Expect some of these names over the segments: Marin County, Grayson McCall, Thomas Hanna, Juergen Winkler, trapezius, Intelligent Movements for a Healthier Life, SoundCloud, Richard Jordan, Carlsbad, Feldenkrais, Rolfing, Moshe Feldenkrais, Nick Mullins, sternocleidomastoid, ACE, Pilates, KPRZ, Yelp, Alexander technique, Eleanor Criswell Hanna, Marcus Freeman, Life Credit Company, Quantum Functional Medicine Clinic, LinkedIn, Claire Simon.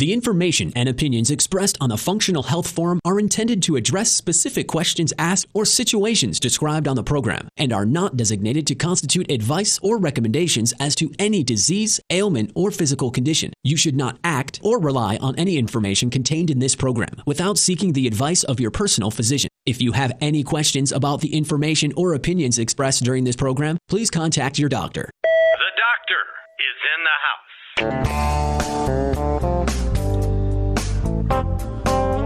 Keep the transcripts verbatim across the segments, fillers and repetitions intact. The information and opinions expressed on the Functional Health Forum are intended to address specific questions asked or situations described on the program and are not designated to constitute advice or recommendations as to any disease, ailment, or physical condition. You should not act or rely on any information contained in this program without seeking the advice of your personal physician. If you have any questions about the information or opinions expressed during this program, please contact your doctor. The doctor is in the house.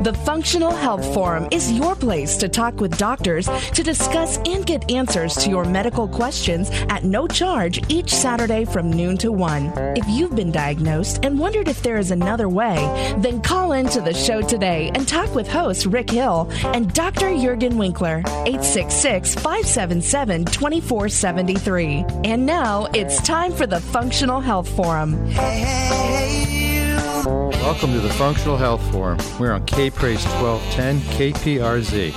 The Functional Health Forum is your place to talk with doctors to discuss and get answers to your medical questions at no charge each Saturday from noon to one. If you've been diagnosed and wondered if there is another way, then call into the show today and talk with host Rick Hill and Doctor Juergen Winkler, eight six six, five seven seven, two four seven three. And now it's time for the Functional Health Forum. Hey. Welcome to the Functional Health Forum. We're on K P R Z twelve ten K P R Z.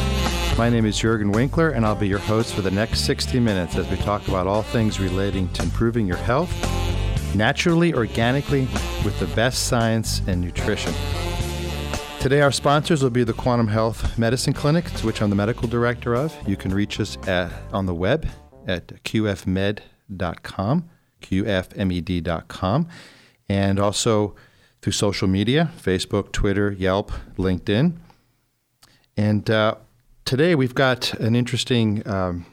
My name is Juergen Winkler, and I'll be your host for the next sixty minutes as we talk about all things relating to improving your health naturally, organically, with the best science and nutrition. Today our sponsors will be the Quantum Health Medicine Clinic, which I'm the medical director of. You can reach us at, on the web at Q F med dot com, Q F med dot com, and also through social media, Facebook, Twitter, Yelp, LinkedIn. And uh, today we've got an interesting um,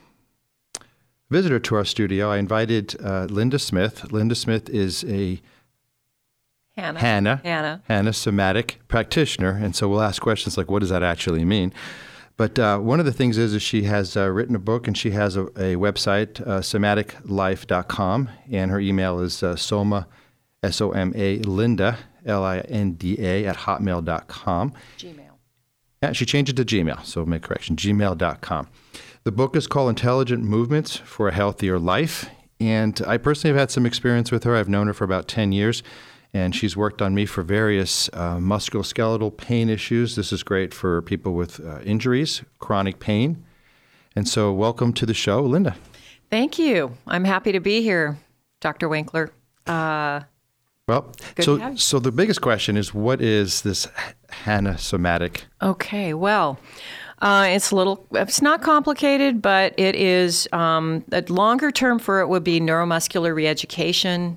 visitor to our studio. I invited uh, Linda Smith. Linda Smith is a Hanna. Hanna. Hanna. Hanna somatic practitioner. And so we'll ask questions like, what does that actually mean? But uh, one of the things is, is she has uh, written a book, and she has a, a website, uh, somatic life dot com, and her email is uh, soma, S O M A, Linda, L I N D A, at hotmail dot com. Gmail. Yeah, she changed it to Gmail, so make correction, gmail dot com. The book is called Intelligent Movements for a Healthier Life, and I personally have had some experience with her. I've known her for about ten years, and she's worked on me for various uh, musculoskeletal pain issues. This is great for people with uh, injuries, chronic pain. And so welcome to the show, Linda. Thank you. I'm happy to be here, Doctor Winkler. Uh, Well, Good so so the biggest question is, what is this Hanna somatic? Okay, well, uh, it's a little, it's not complicated, but it is, um, a longer term for it would be neuromuscular reeducation.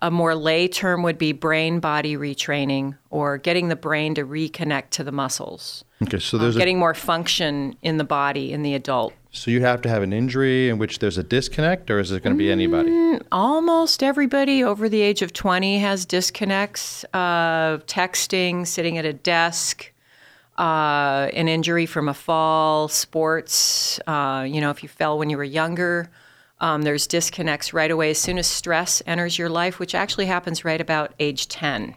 A more lay term would be brain-body retraining, or getting the brain to reconnect to the muscles. Okay, so there's um, getting a... more function in the body in the adult. So you have to have an injury in which there's a disconnect, or is it going to be anybody? Mm, almost everybody over the age of twenty has disconnects, uh, texting, sitting at a desk, uh, an injury from a fall, sports. Uh, you know, if you fell when you were younger, um, there's disconnects right away. As soon as stress enters your life, which actually happens right about age ten,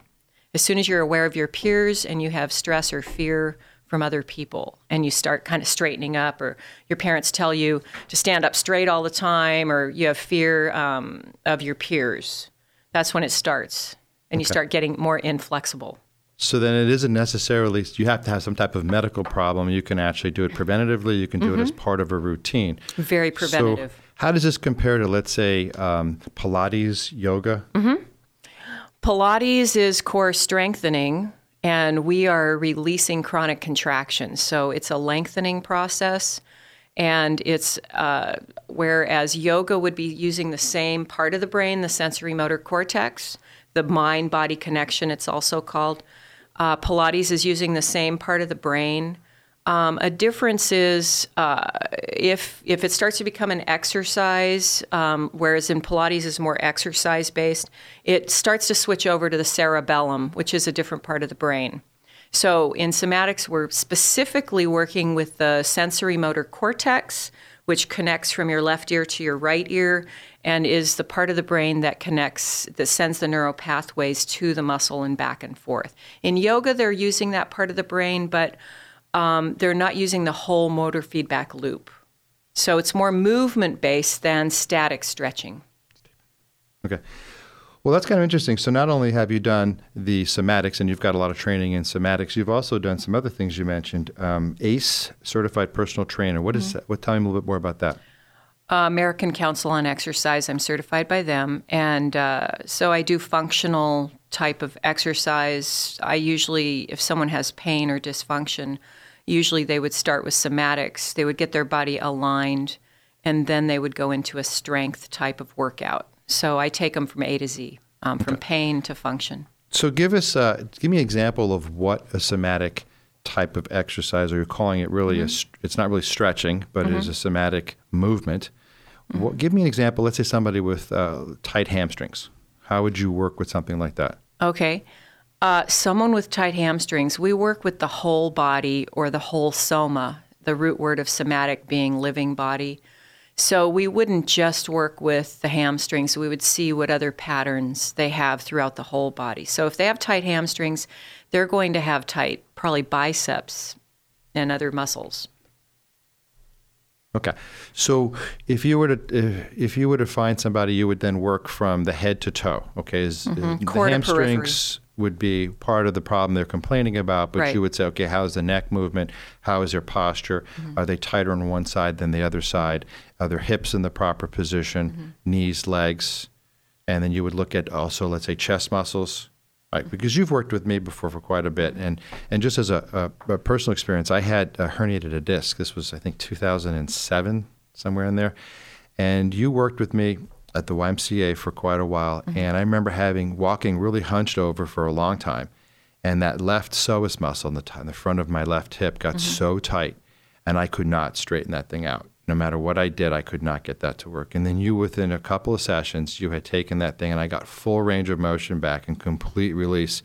as soon as you're aware of your peers and you have stress or fear from other people, and you start kind of straightening up, or your parents tell you to stand up straight all the time, or you have fear um, of your peers, that's when it starts, and okay. You start getting more inflexible. So then it isn't necessarily, you have to have some type of medical problem. You can actually do it preventatively. You can do mm-hmm. it as part of a routine. Very preventative. So how does this compare to, let's say, um, Pilates, yoga? Mm-hmm. Pilates is core strengthening, and we are releasing chronic contractions. So it's a lengthening process, and it's uh, whereas yoga would be using the same part of the brain, the sensory motor cortex, the mind-body connection, it's also called. Uh, Pilates is using the same part of the brain. Um, a difference is uh, if if it starts to become an exercise, um, whereas in Pilates is more exercise-based, it starts to switch over to the cerebellum, which is a different part of the brain. So in somatics, we're specifically working with the sensory motor cortex, which connects from your left ear to your right ear, and is the part of the brain that connects, that sends the neural pathways to the muscle and back and forth. In yoga, they're using that part of the brain, but Um, they're not using the whole motor feedback loop. So it's more movement-based than static stretching. Okay. Well, that's kind of interesting. So not only have you done the somatics, and you've got a lot of training in somatics, you've also done some other things you mentioned. Um, A C E, Certified Personal Trainer. What is mm-hmm. that? What, tell me a little bit more about that. Uh, American Council on Exercise. I'm certified by them. And uh, so I do functional type of exercise. I usually, if someone has pain or dysfunction, usually they would start with somatics. They would get their body aligned, and then they would go into a strength type of workout. So I take them from A to Z, um, from pain to function. So give us, uh, give me an example of what a somatic type of exercise, or you're calling it really, mm-hmm. a, it's not really stretching, but mm-hmm. it is a somatic movement. Mm-hmm. What, give me an example. Let's say somebody with uh, tight hamstrings. How would you work with something like that? Okay. Uh, someone with tight hamstrings, we work with the whole body, or the whole soma, the root word of somatic being living body. So we wouldn't just work with the hamstrings. We would see what other patterns they have throughout the whole body. So if they have tight hamstrings, they're going to have tight, probably biceps and other muscles. Okay. So if you were to if, if you were to find somebody, you would then work from the head to toe. Okay. Is, mm-hmm. is the hamstrings would be part of the problem they're complaining about, but right. you would say, okay, how's the neck movement? How is their posture? Mm-hmm. Are they tighter on one side than the other side? Are their hips in the proper position? Mm-hmm. Knees, legs, and then you would look at also, let's say, chest muscles, right? Mm-hmm. Because you've worked with me before for quite a bit, and and just as a, a, a personal experience, I had a herniated a disc. This was, I think, two thousand seven, somewhere in there, and you worked with me at the Y M C A for quite a while, mm-hmm. and I remember having walking really hunched over for a long time, and that left psoas muscle in the, t- in the front of my left hip got mm-hmm. so tight, and I could not straighten that thing out. No matter what I did, I could not get that to work. And then you, within a couple of sessions, you had taken that thing, and I got full range of motion back and complete release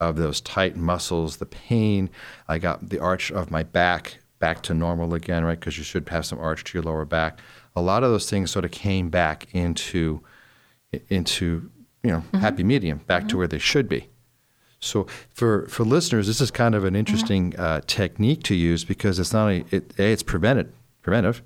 of those tight muscles, the pain. I got the arch of my back back to normal again, right? Because you should have some arch to your lower back. A lot of those things sort of came back into, into you know, mm-hmm. happy medium, back mm-hmm. to where they should be. So for, for listeners, this is kind of an interesting mm-hmm. uh, technique to use, because it's not only, it, A, it's prevented, preventive.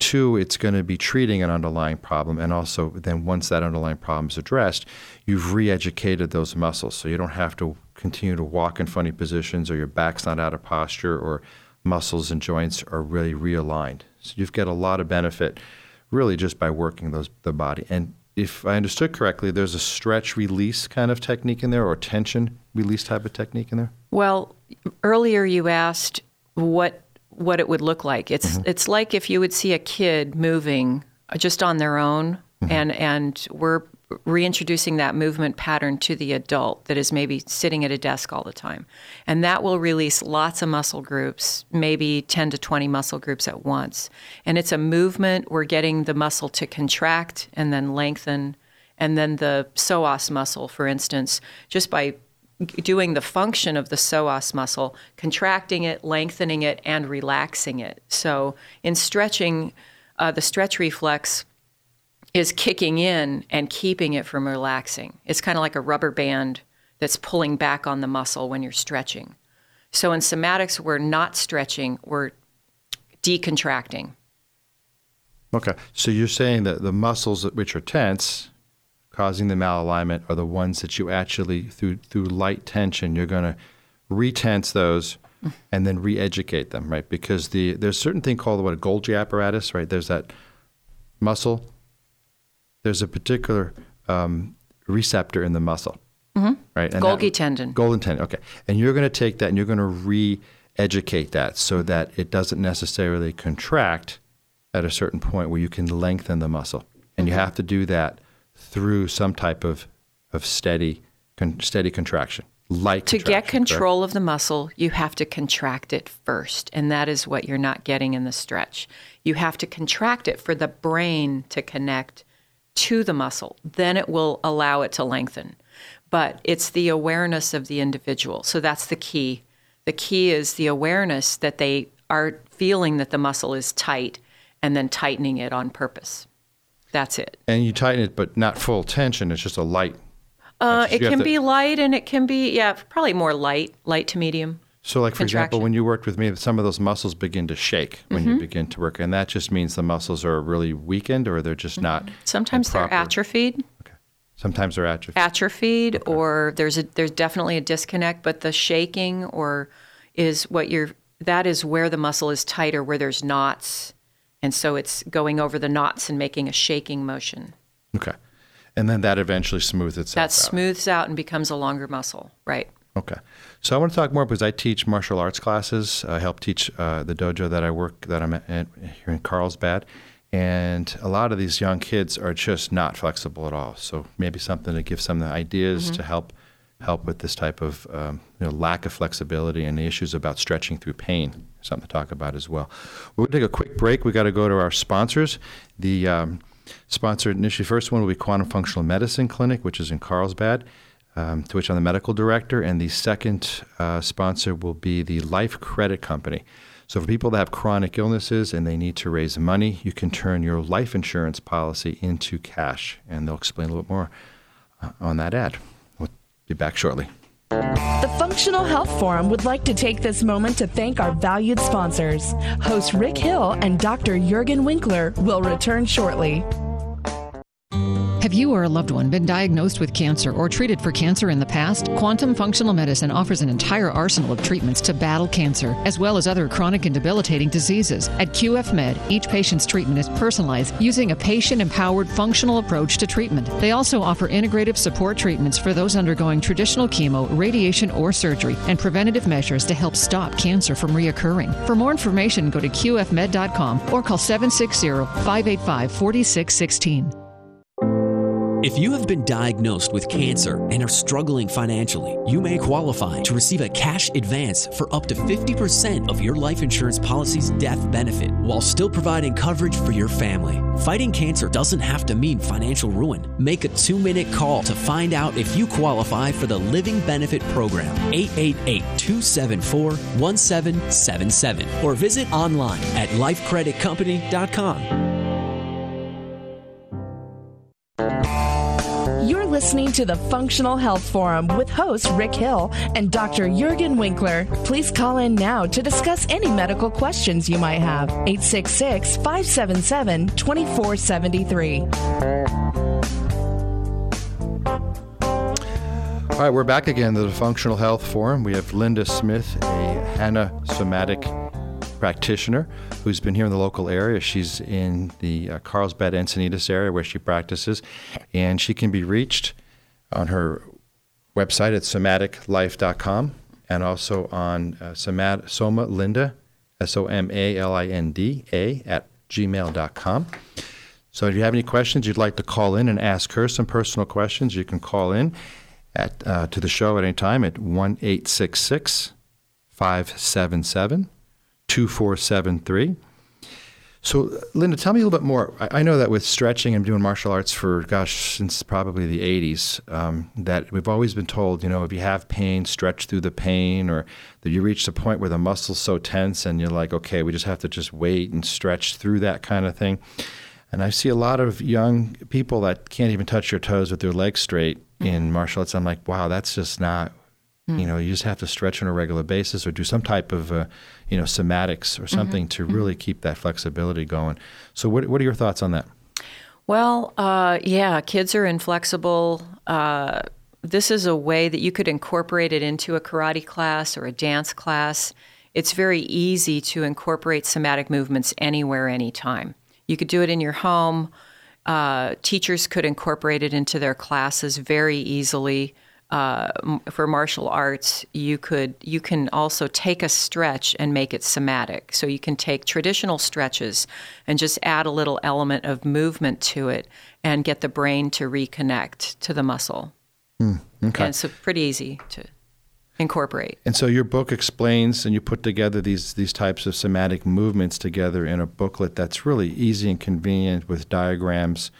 Two, it's going to be treating an underlying problem. And also then once that underlying problem is addressed, you've re-educated those muscles. So you don't have to continue to walk in funny positions, or your back's not out of posture, or muscles and joints are really realigned. So you've got a lot of benefit really just by working those the body. And if I understood correctly, there's a stretch release kind of technique in there, or tension release type of technique in there? Well, earlier you asked what what it would look like. It's mm-hmm. it's like if you would see a kid moving just on their own, mm-hmm. and and we're reintroducing that movement pattern to the adult that is maybe sitting at a desk all the time. And that will release lots of muscle groups, maybe ten to twenty muscle groups at once. And it's a movement. We're getting the muscle to contract and then lengthen. And then the psoas muscle, for instance, just by doing the function of the psoas muscle, contracting it, lengthening it, and relaxing it. So in stretching, uh, the stretch reflex is kicking in and keeping it from relaxing. It's kind of like a rubber band that's pulling back on the muscle when you're stretching. So in somatics, we're not stretching, we're decontracting. Okay, so you're saying that the muscles which are tense, causing the malalignment, are the ones that you actually, through through light tension, you're gonna retense those and then re-educate them, right? Because the there's a certain thing called, what, a Golgi apparatus, right? There's that muscle. There's a particular um, receptor in the muscle, mm-hmm. right? And Golgi that, tendon. Golgi tendon, okay. And you're going to take that and you're going to re-educate that so that it doesn't necessarily contract at a certain point where you can lengthen the muscle. And mm-hmm. you have to do that through some type of, of steady con- steady contraction, light to contraction. To get control correct? Of the muscle, you have to contract it first, and that is what you're not getting in the stretch. You have to contract it for the brain to connect to the muscle, then it will allow it to lengthen. But it's the awareness of the individual. So that's the key. The key is the awareness that they are feeling that the muscle is tight and then tightening it on purpose. That's it. And you tighten it, but not full tension. It's just a light. Uh, it can to... be light and it can be, yeah, probably more light, light to medium. So like, for example, when you worked with me, some of those muscles begin to shake when mm-hmm. you begin to work. And that just means the muscles are really weakened, or they're just mm-hmm. not Sometimes improper. They're atrophied. Okay. Sometimes they're atrophied. Atrophied, okay. Or there's a, there's definitely a disconnect, but the shaking or is what you're, that is where the muscle is tighter, where there's knots And so it's going over the knots and making a shaking motion. Okay. And then that eventually smooths itself out. That smooths out and becomes a longer muscle, right? Okay. So I want to talk more because I teach martial arts classes. I help teach uh, the dojo that I work, that I'm at, at here in Carlsbad. And a lot of these young kids are just not flexible at all. So maybe something to give some of the ideas mm-hmm. to help help with this type of um, you know, lack of flexibility and the issues about stretching through pain, something to talk about as well. We'll take a quick break. We got to go to our sponsors. The um, sponsored initially first one will be Quantum Functional Medicine Clinic, which is in Carlsbad, um, to which I'm the medical director. And the second uh, sponsor will be the Life Credit Company. So for people that have chronic illnesses and they need to raise money, you can turn your life insurance policy into cash. And they'll explain a little bit more uh, on that ad. We'll be back shortly. The Functional Health Forum would like to take this moment to thank our valued sponsors. Host Rick Hill and Doctor Juergen Winkler will return shortly. Have you or a loved one been diagnosed with cancer or treated for cancer in the past? Quantum Functional Medicine offers an entire arsenal of treatments to battle cancer, as well as other chronic and debilitating diseases. At Q F Med, each patient's treatment is personalized using a patient-empowered functional approach to treatment. They also offer integrative support treatments for those undergoing traditional chemo, radiation, or surgery, and preventative measures to help stop cancer from reoccurring. For more information, go to Q F med dot com or call seven six zero, five eight five, four six one six. If you have been diagnosed with cancer and are struggling financially, you may qualify to receive a cash advance for up to fifty percent of your life insurance policy's death benefit while still providing coverage for your family. Fighting cancer doesn't have to mean financial ruin. Make a two-minute call to find out if you qualify for the Living Benefit Program, eight eight eight, two seven four, one seven seven seven, or visit online at life credit company dot com. You're listening to the Functional Health Forum with host Rick Hill and Doctor Juergen Winkler. Please call in now to discuss any medical questions you might have. eight six six, five seven seven, two four seven three. All right, we're back again to the Functional Health Forum. We have Linda Smith, a Hanna Somatic practitioner who's been here in the local area. She's in the uh, Carlsbad, Encinitas area where she practices, and she can be reached on her website at somatic life dot com and also on uh, somat- Soma Linda, S O M A L I N D A, at gmail dot com. So if you have any questions you'd like to call in and ask her some personal questions, you can call in at uh, to the show at any time at one eight six six, five seven seven, two four seven three. So, Linda, tell me a little bit more. I, I know that with stretching and doing martial arts for, gosh, since probably the eighties, um, that we've always been told, you know, if you have pain, stretch through the pain, or that you reach the point where the muscle's so tense and you're like, okay, we just have to just wait and stretch through that kind of thing. And I see a lot of young people that can't even touch your toes with their legs straight mm. in martial arts. I'm like, wow, that's just not... You know, you just have to stretch on a regular basis or do some type of, uh, you know, somatics or something mm-hmm. to really keep that flexibility going. So what what are your thoughts on that? Well, uh, yeah, kids are inflexible. Uh, this is a way that you could incorporate it into a karate class or a dance class. It's very easy to incorporate somatic movements anywhere, anytime. You could do it in your home. Uh, teachers could incorporate it into their classes very easily. Uh, for martial arts, you could you can also take a stretch and make it somatic. So you can take traditional stretches and just add a little element of movement to it and get the brain to reconnect to the muscle. Mm, okay. And so pretty easy to incorporate. And so your book explains and you put together these these types of somatic movements together in a booklet that's really easy and convenient with diagrams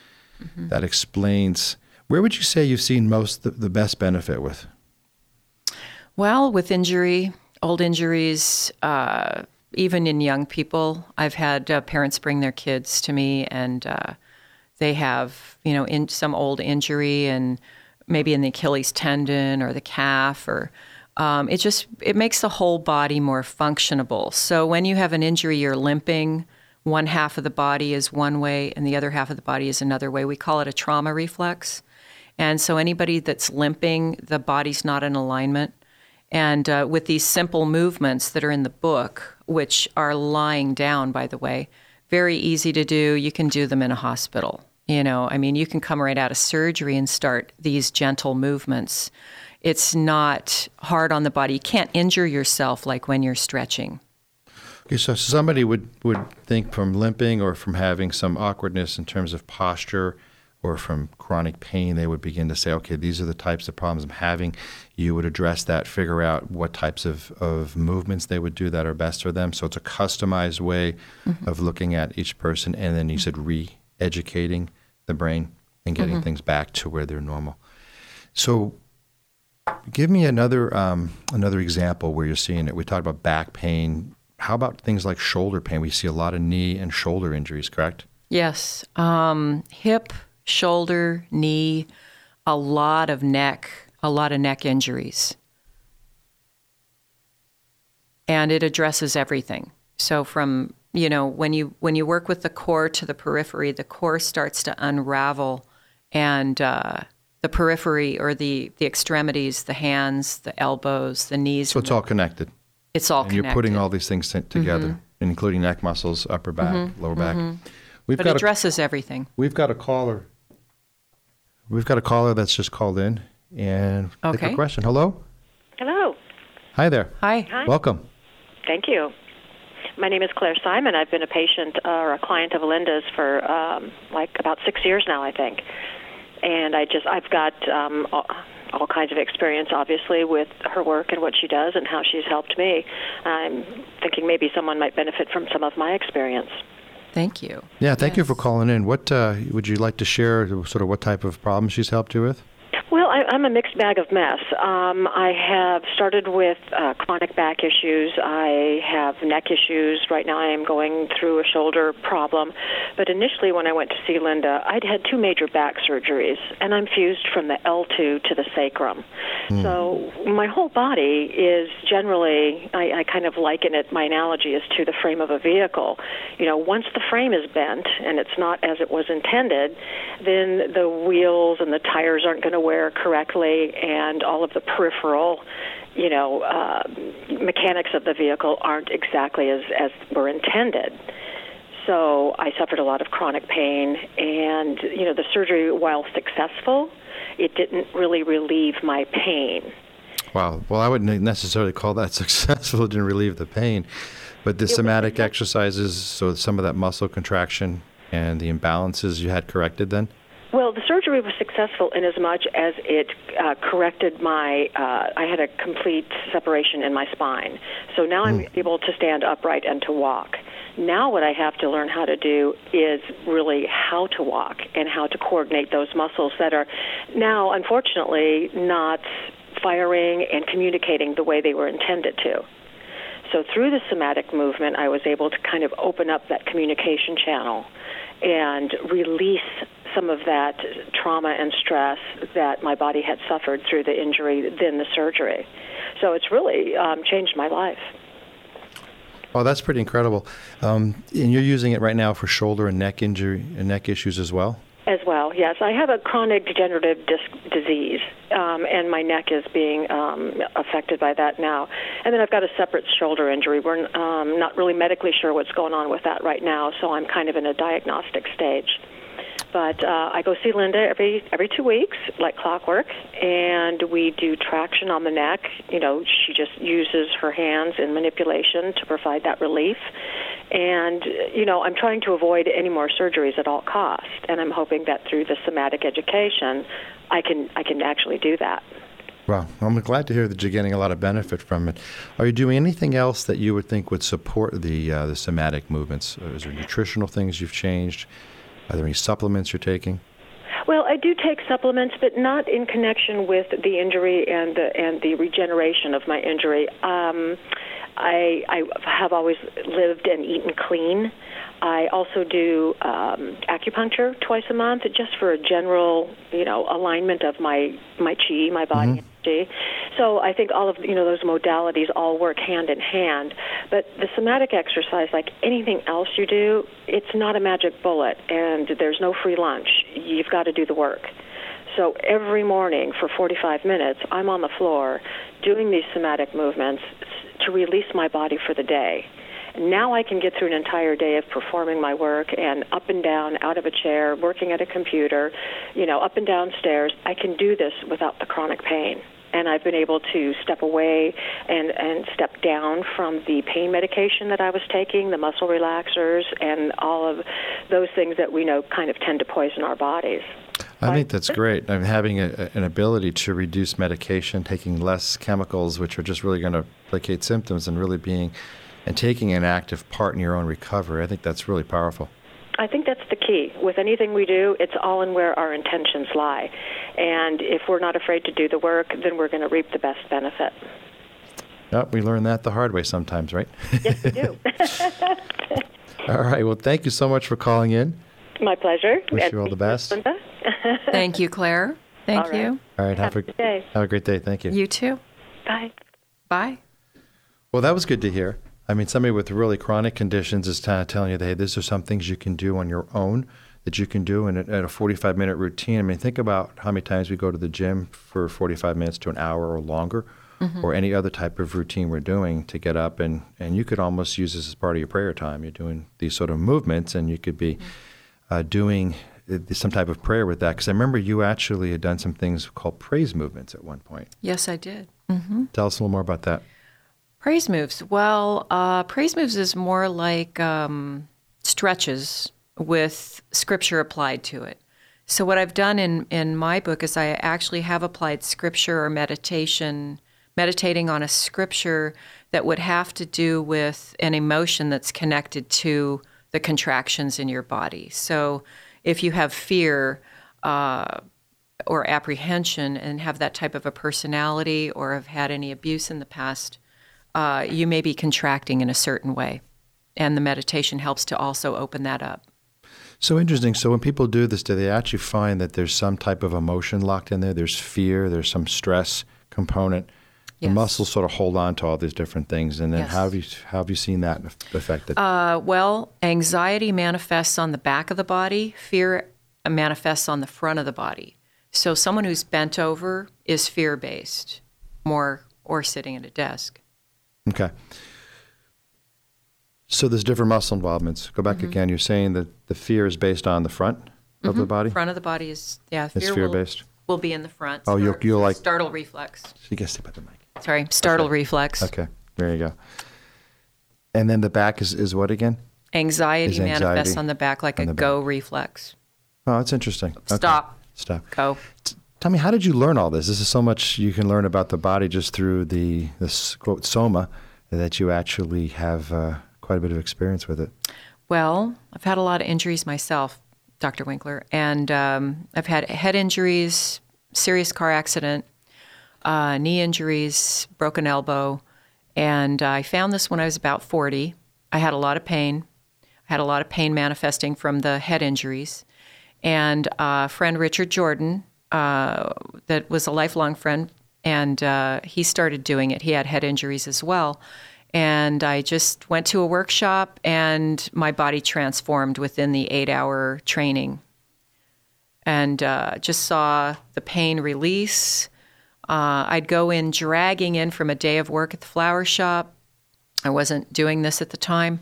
mm-hmm. that explains. Where would you say you've seen most the, the best benefit with? Well, with injury, old injuries, uh, even in young people. I've had uh, parents bring their kids to me, and uh, they have, you know, in some old injury, and maybe in the Achilles tendon or the calf, or um, it just it makes the whole body more functionable. So when you have an injury, you're limping. One half of the body is one way, and the other half of the body is another way. We call it a trauma reflex. And so anybody that's limping, the body's not in alignment. And uh, with these simple movements that are in the book, which are lying down, by the way, very easy to do. You can do them in a hospital. You know, I mean, you can come right out of surgery and start these gentle movements. It's not hard on the body. You can't injure yourself like when you're stretching. Okay, so somebody would, would think from limping or from having some awkwardness in terms of posture or from chronic pain, they would begin to say, okay, these are the types of problems I'm having. You would address that, figure out what types of, of movements they would do that are best for them. So it's a customized way mm-hmm. of looking at each person. And then you said re-educating the brain and getting mm-hmm. things back to where they're normal. So give me another um, another example where you're seeing it. We talked about back pain. How about things like shoulder pain? We see a lot of knee and shoulder injuries, correct? Yes. Um, hip, shoulder, knee, a lot of neck, a lot of neck injuries. And it addresses everything. So from, you know, when you when you work with the core to the periphery, the core starts to unravel and uh, the periphery or the, the extremities, the hands, the elbows, the knees. So it's all connected. It's all and connected. You're putting all these things together, mm-hmm. including neck muscles, upper back, mm-hmm. lower back. Mm-hmm. We've but got it addresses a, everything. We've got a caller. We've got a caller that's just called in and okay. take a question. Hello? Hello. Hi there. Hi. Hi. Welcome. Thank you. My name is Claire Simon. I've been a patient uh, or a client of Linda's for um, like about six years now, I think. And I just, I've got um, all, all kinds of experience, obviously, with her work and what she does and how she's helped me. I'm thinking maybe someone might benefit from some of my experience. Thank you. Yeah, thank yes. you for calling in. What uh, would you like to share, sort of what type of problems she's helped you with? Well, I, I'm a mixed bag of mess. Um, I have started with uh, chronic back issues. I have neck issues. Right now I am going through a shoulder problem. But initially when I went to see Linda, I'd had two major back surgeries, and I'm fused from the L two to the sacrum. Mm. So my whole body is generally, I, I kind of liken it, my analogy is to the frame of a vehicle. You know, once the frame is bent and it's not as it was intended, then the wheels and the tires aren't going to wear correctly, and all of the peripheral, you know, uh, mechanics of the vehicle aren't exactly as, as were intended. So I suffered a lot of chronic pain, and, you know, the surgery, while successful, it didn't really relieve my pain. Wow. Well, I wouldn't necessarily call that successful. It didn't relieve the pain. But the it somatic was- exercises, so some of that muscle contraction and the imbalances you had corrected then? Well, the surgery was successful in as much as it uh, corrected my, uh, I had a complete separation in my spine. So now I'm mm. able to stand upright and to walk. Now what I have to learn how to do is really how to walk and how to coordinate those muscles that are now, unfortunately, not firing and communicating the way they were intended to. So through the somatic movement, I was able to kind of open up that communication channel and release some of that trauma and stress that my body had suffered through the injury, then the surgery. So it's really um, changed my life. Oh, that's pretty incredible. Um, and you're using it right now for shoulder and neck injury and neck issues as well? As well, yes. I have a chronic degenerative disc disease, um, and my neck is being um, affected by that now. And then I've got a separate shoulder injury. We're um, not really medically sure what's going on with that right now, so I'm kind of in a diagnostic stage. But uh, I go see Linda every every two weeks, like clockwork, and we do traction on the neck. You know, she just uses her hands in manipulation to provide that relief. And, you know, I'm trying to avoid any more surgeries at all costs, and I'm hoping that through the somatic education, I can I can actually do that. Well, I'm glad to hear that you're getting a lot of benefit from it. Are you doing anything else that you would think would support the uh, the somatic movements? Is there nutritional things you've changed? Are there any supplements you're taking? Well, I do take supplements, but not in connection with the injury and the, and the regeneration of my injury. Um, I, I have always lived and eaten clean. I also do um, acupuncture twice a month, just for a general, you know, alignment of my my chi, my body. Mm-hmm. So I think all of, you know, those modalities all work hand in hand. But the somatic exercise, like anything else you do, it's not a magic bullet, and there's no free lunch. You've got to do the work. So every morning for forty-five minutes, I'm on the floor doing these somatic movements to release my body for the day. now I can get through an entire day of performing my work and up and down, out of a chair, working at a computer, you know, up and down stairs. I can do this without the chronic pain. And I've been able to step away and, and step down from the pain medication that I was taking, the muscle relaxers, and all of those things that we know kind of tend to poison our bodies. I think that's great. I mean, having a, an ability to reduce medication, taking less chemicals, which are just really going to placate symptoms, and really being and taking an active part in your own recovery, I think that's really powerful. I think that's the key. With anything we do, it's all in where our intentions lie. And if we're not afraid to do the work, then we're going to reap the best benefit. Yep, we learn that the hard way sometimes, right? Yes, we do. All right. Well, thank you so much for calling in. My pleasure. Wish and you all the best. Linda. Thank you, Claire. Thank all right. you. All right. Have, have a good day. Have a great day. Thank you. You too. Bye. Bye. Well, that was good to hear. I mean, somebody with really chronic conditions is kind of telling you that, hey, these are some things you can do on your own that you can do in a, at a forty-five minute routine. I mean, think about how many times we go to the gym for forty-five minutes to an hour or longer, mm-hmm. or any other type of routine we're doing to get up. And, and you could almost use this as part of your prayer time. You're doing these sort of movements, and you could be uh, doing some type of prayer with that. Because I remember you actually had done some things called praise movements at one point. Yes, I did. Mm-hmm. Tell us a little more about that. Praise moves. Well, uh, praise moves is more like um, stretches with scripture applied to it. So what I've done in, in my book is I actually have applied scripture or meditation, meditating on a scripture that would have to do with an emotion that's connected to the contractions in your body. So if you have fear uh, or apprehension and have that type of a personality or have had any abuse in the past, Uh, you may be contracting in a certain way, and the meditation helps to also open that up. So interesting. So when people do this, do they actually find that there's some type of emotion locked in there? There's fear, there's some stress component. Yes. The muscles sort of hold on to all these different things. And then yes. how, have you, how have you seen that affected? Uh, well, anxiety manifests on the back of the body. Fear manifests on the front of the body. So someone who's bent over is fear-based, more or sitting at a desk. Okay. So there's different muscle involvements. Go back mm-hmm. again. You're saying that the fear is based on the front mm-hmm. of the body? Front of the body is, yeah. Fear it's fear-based. Will, will be in the front. Oh, you'll, you'll like. Startle reflex. So you guys step at the mic. Sorry. Startle okay. reflex. Okay. There you go. And then the back is, is what again? Anxiety, anxiety manifests on the back like a go back. reflex. Oh, that's interesting. Stop. Okay. Stop. Go. T- Tell me, how did you learn all this? This is so much you can learn about the body just through the, the quote, soma, that you actually have uh, quite a bit of experience with it. Well, I've had a lot of injuries myself, Doctor Winkler, and um, I've had head injuries, serious car accident, uh, knee injuries, broken elbow, and I found this when I was about forty. I had a lot of pain. I had a lot of pain manifesting from the head injuries, and uh, friend Richard Jordan, Uh, that was a lifelong friend, and uh, he started doing it. He had head injuries as well. And I just went to a workshop, and my body transformed within the eight-hour training. And uh, just saw the pain release. Uh, I'd go in dragging in from a day of work at the flower shop. I wasn't doing this at the time.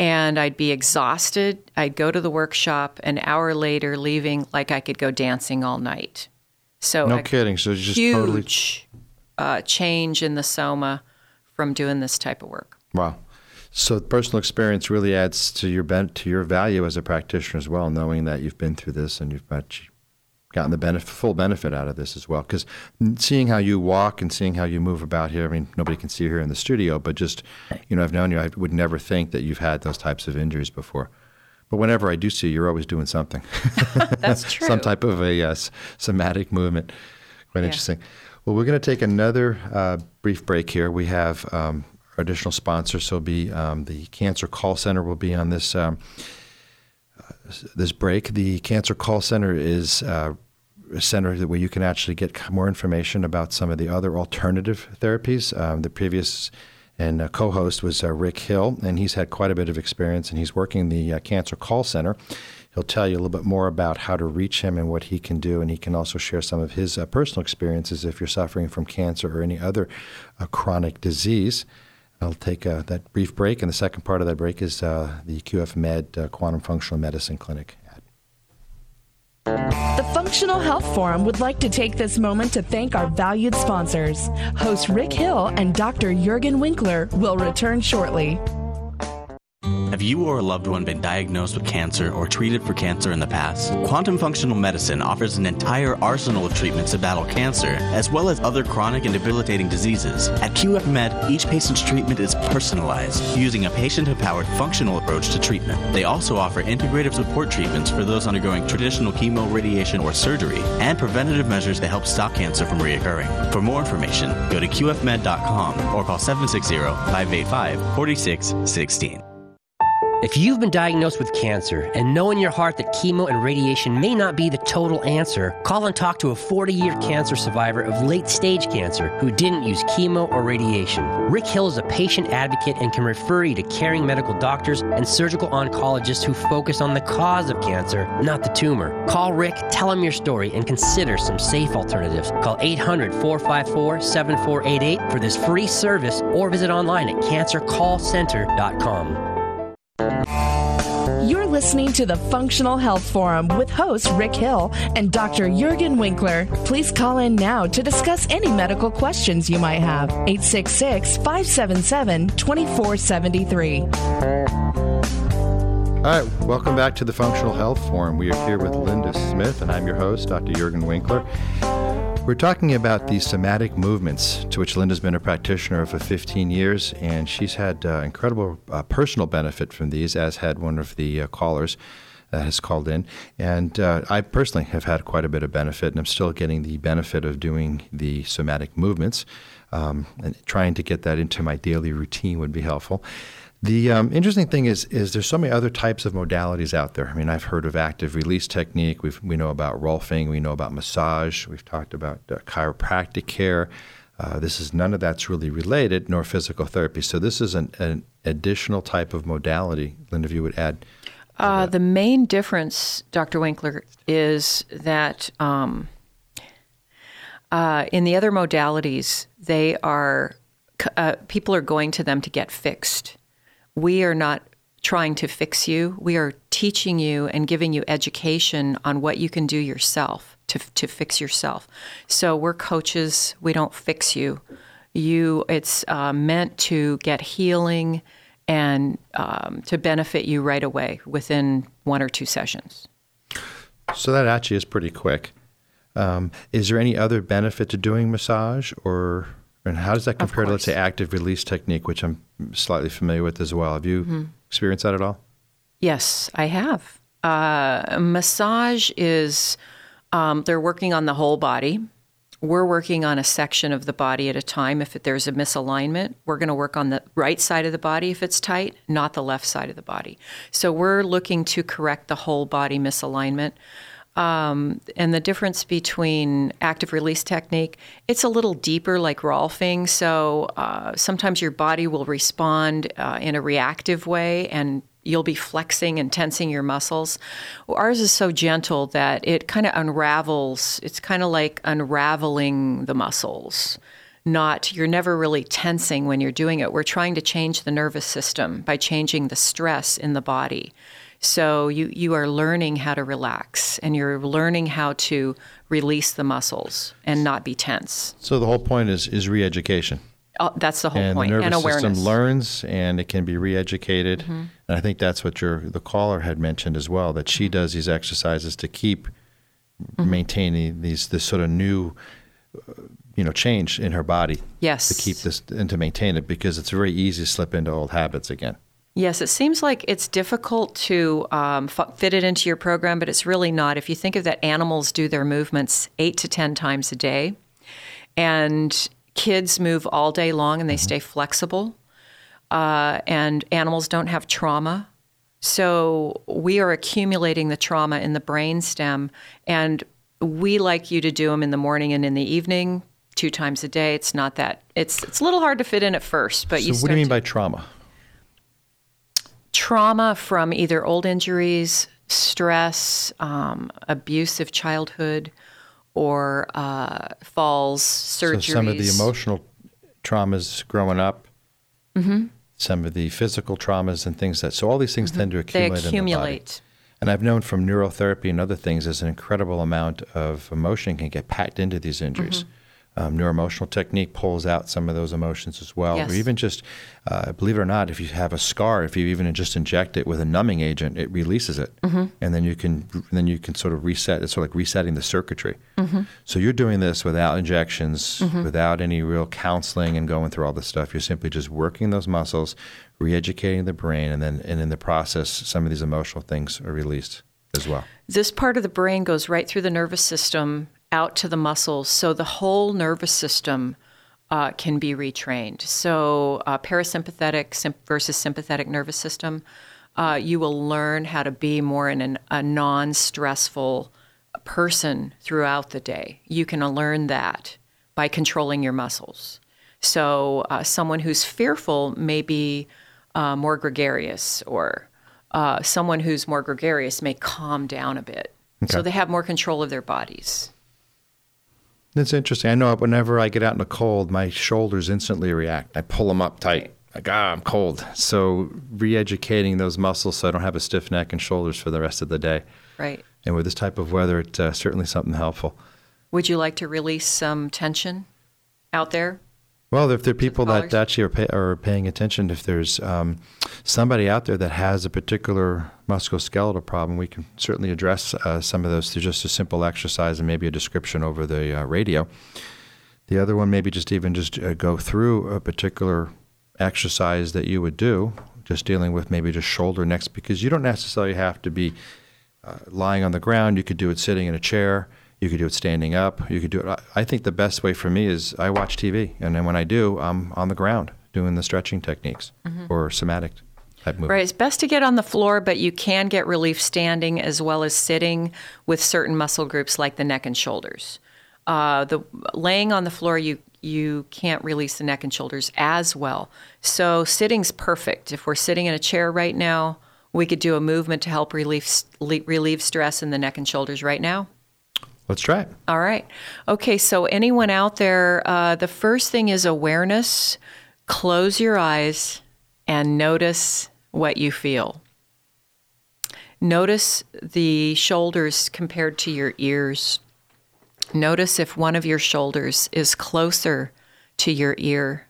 And I'd be exhausted. I'd go to the workshop an hour later, leaving like I could go dancing all night. So no kidding. So it's just huge totally... uh, change in the soma from doing this type of work. Wow. So personal experience really adds to your ben- to your value as a practitioner as well, knowing that you've been through this and you've gotten the benefit, full benefit out of this as well. Because seeing how you walk and seeing how you move about here, I mean, nobody can see you here in the studio, but just, you know, I've known you, I would never think that you've had those types of injuries before. But whenever I do see you, you're always doing something. That's true. Some type of a uh, somatic movement. Quite yeah. interesting. Well, we're going to take another uh, brief break here. We have um, our additional sponsors. So it'll be um, the Cancer Call Center will be on this um this break. The Cancer Call Center is uh, a center where you can actually get more information about some of the other alternative therapies. Um, the previous and uh, co-host was uh, Rick Hill, and he's had quite a bit of experience, and he's working the uh, Cancer Call Center. He'll tell you a little bit more about how to reach him and what he can do, and he can also share some of his uh, personal experiences if you're suffering from cancer or any other uh, chronic disease. I'll take uh, that brief break, and the second part of that break is uh, the Q F Med uh, Quantum Functional Medicine Clinic. The Functional Health Forum would like to take this moment to thank our valued sponsors. Host Rick Hill and Doctor Juergen Winkler will return shortly. Have you or a loved one been diagnosed with cancer or treated for cancer in the past? Quantum Functional Medicine offers an entire arsenal of treatments to battle cancer, as well as other chronic and debilitating diseases. At Q F Med, each patient's treatment is personalized, using a patient-empowered functional approach to treatment. They also offer integrative support treatments for those undergoing traditional chemo, radiation, or surgery, and preventative measures to help stop cancer from reoccurring. For more information, go to Q F med dot com or call seven six zero, five eight five, four six one six. If you've been diagnosed with cancer and know in your heart that chemo and radiation may not be the total answer, call and talk to a forty-year cancer survivor of late-stage cancer who didn't use chemo or radiation. Rick Hill is a patient advocate and can refer you to caring medical doctors and surgical oncologists who focus on the cause of cancer, not the tumor. Call Rick, tell him your story, and consider some safe alternatives. Call eight hundred, four five four, seven four eight eight for this free service or visit online at cancer call center dot com. You're listening to the Functional Health Forum with host Rick Hill and Doctor Juergen Winkler. Please call in now to discuss any medical questions you might have. eight six six, five seven seven, two four seven three. All right, welcome back to the Functional Health Forum. We are here with Linda Smith, and I'm your host, Doctor Juergen Winkler. We're talking about the somatic movements, to which Linda's been a practitioner for fifteen years, and she's had uh, incredible uh, personal benefit from these, as had one of the uh, callers that has called in. And uh, I personally have had quite a bit of benefit, and I'm still getting the benefit of doing the somatic movements, um, and trying to get that into my daily routine would be helpful. The um, interesting thing is, is there's so many other types of modalities out there. I mean, I've heard of active release technique. We've, we know about rolfing. We know about massage. We've talked about uh, chiropractic care. Uh, this is none of that's really related, nor physical therapy. So this is an, an additional type of modality. Linda, if you would add. Uh, the main difference, Doctor Winkler, is that um, uh, in the other modalities, they are uh, people are going to them to get fixed. We are not trying to fix you. We are teaching you and giving you education on what you can do yourself to to fix yourself. So we're coaches. We don't fix you. You it's uh, meant to get healing and um, to benefit you right away within one or two sessions. So that actually is pretty quick. Um, is there any other benefit to doing massage or? And how does that compare to, let's say, active release technique, which I'm slightly familiar with as well? Have you mm-hmm. experienced that at all? Yes, I have. Uh, massage is, um, they're working on the whole body. We're working on a section of the body at a time. If there's a misalignment, we're going to work on the right side of the body if it's tight, not the left side of the body. So we're looking to correct the whole body misalignment. Um, and the difference between active release technique, it's a little deeper like rolfing. So uh, sometimes your body will respond uh, in a reactive way and you'll be flexing and tensing your muscles. Well, ours is so gentle that it kind of unravels. It's kind of like unraveling the muscles. Not, you're never really tensing when you're doing it. We're trying to change the nervous system by changing the stress in the body. So you, you are learning how to relax, and you're learning how to release the muscles and not be tense. So the whole point is, is re-education. Oh, that's the whole and point. The nervous and awareness. System learns, and it can be re-educated. Mm-hmm. And I think that's what your the caller had mentioned as well, that she does these exercises to keep mm-hmm. maintaining these this sort of new, you know, change in her body. Yes. To keep this and to maintain it, because it's very easy to slip into old habits again. Yes, it seems like it's difficult to um, f- fit it into your program, but it's really not. If you think of that, animals do their movements eight to ten times a day, and kids move all day long and they mm-hmm. stay flexible, uh, and animals don't have trauma. So we are accumulating the trauma in the brainstem, and we like you to do them in the morning and in the evening, two times a day. It's not that, it's, it's a little hard to fit in at first, but so you start what do you mean to- by trauma? Trauma from either old injuries, stress, um, abusive childhood, or uh, falls, surgeries. So some of the emotional traumas growing up mm-hmm. some of the physical traumas and things that, so all these things mm-hmm. tend to accumulate, they accumulate in the body. And I've known from neurotherapy and other things, there's an incredible amount of emotion can get packed into these injuries. Mm-hmm. Um, neuroemotional technique pulls out some of those emotions as well. Yes. Or even just, uh, believe it or not, if you have a scar, if you even just inject it with a numbing agent, it releases it. Mm-hmm. And then you can then you can sort of reset. It's sort of like resetting the circuitry. Mm-hmm. So you're doing this without injections, mm-hmm. without any real counseling and going through all this stuff. You're simply just working those muscles, re-educating the brain, and then and in the process, some of these emotional things are released as well. This part of the brain goes right through the nervous system, out to the muscles, so the whole nervous system uh, can be retrained. So uh, parasympathetic sim- versus sympathetic nervous system, uh, you will learn how to be more in an, a non-stressful person throughout the day. You can learn that by controlling your muscles. So uh, someone who's fearful may be uh, more gregarious, or uh, someone who's more gregarious may calm down a bit. Okay. So they have more control of their bodies. It's interesting. I know whenever I get out in the cold, my shoulders instantly react. I pull them up tight. Like, ah, I'm cold. So re-educating those muscles so I don't have a stiff neck and shoulders for the rest of the day. Right. And with this type of weather, it's uh, certainly something helpful. Would you like to release some tension out there? Well, if there are people that actually are, pay, are paying attention, if there's um, somebody out there that has a particular musculoskeletal problem, we can certainly address uh, some of those through just a simple exercise and maybe a description over the uh, radio. The other one, maybe just even just uh, go through a particular exercise that you would do, just dealing with maybe just shoulder, necks, because you don't necessarily have to be uh, lying on the ground. You could do it sitting in a chair. You could do it standing up. You could do it. I think the best way for me is I watch T V, and then when I do, I'm on the ground doing the stretching techniques mm-hmm. or somatic type movements. Right. It's best to get on the floor, but you can get relief standing as well as sitting with certain muscle groups like the neck and shoulders. Uh, the laying on the floor, you you can't release the neck and shoulders as well. So sitting's perfect. If we're sitting in a chair right now, we could do a movement to help relieve relieve stress in the neck and shoulders right now. Let's try it. All right. Okay, so anyone out there, uh, the first thing is awareness. Close your eyes and notice what you feel. Notice the shoulders compared to your ears. Notice if one of your shoulders is closer to your ear.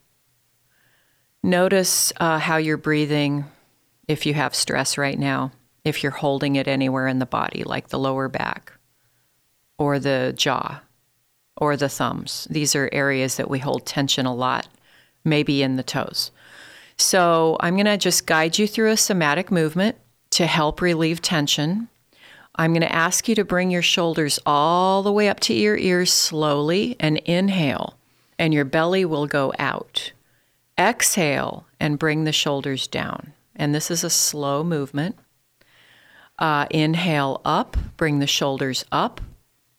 Notice uh, how you're breathing if you have stress right now, if you're holding it anywhere in the body, like the lower back, or the jaw, or the thumbs. These are areas that we hold tension a lot, maybe in the toes. So I'm going to just guide you through a somatic movement to help relieve tension. I'm going to ask you to bring your shoulders all the way up to your ears slowly and inhale, and your belly will go out. Exhale and bring the shoulders down. And this is a slow movement. Uh, inhale up, bring the shoulders up,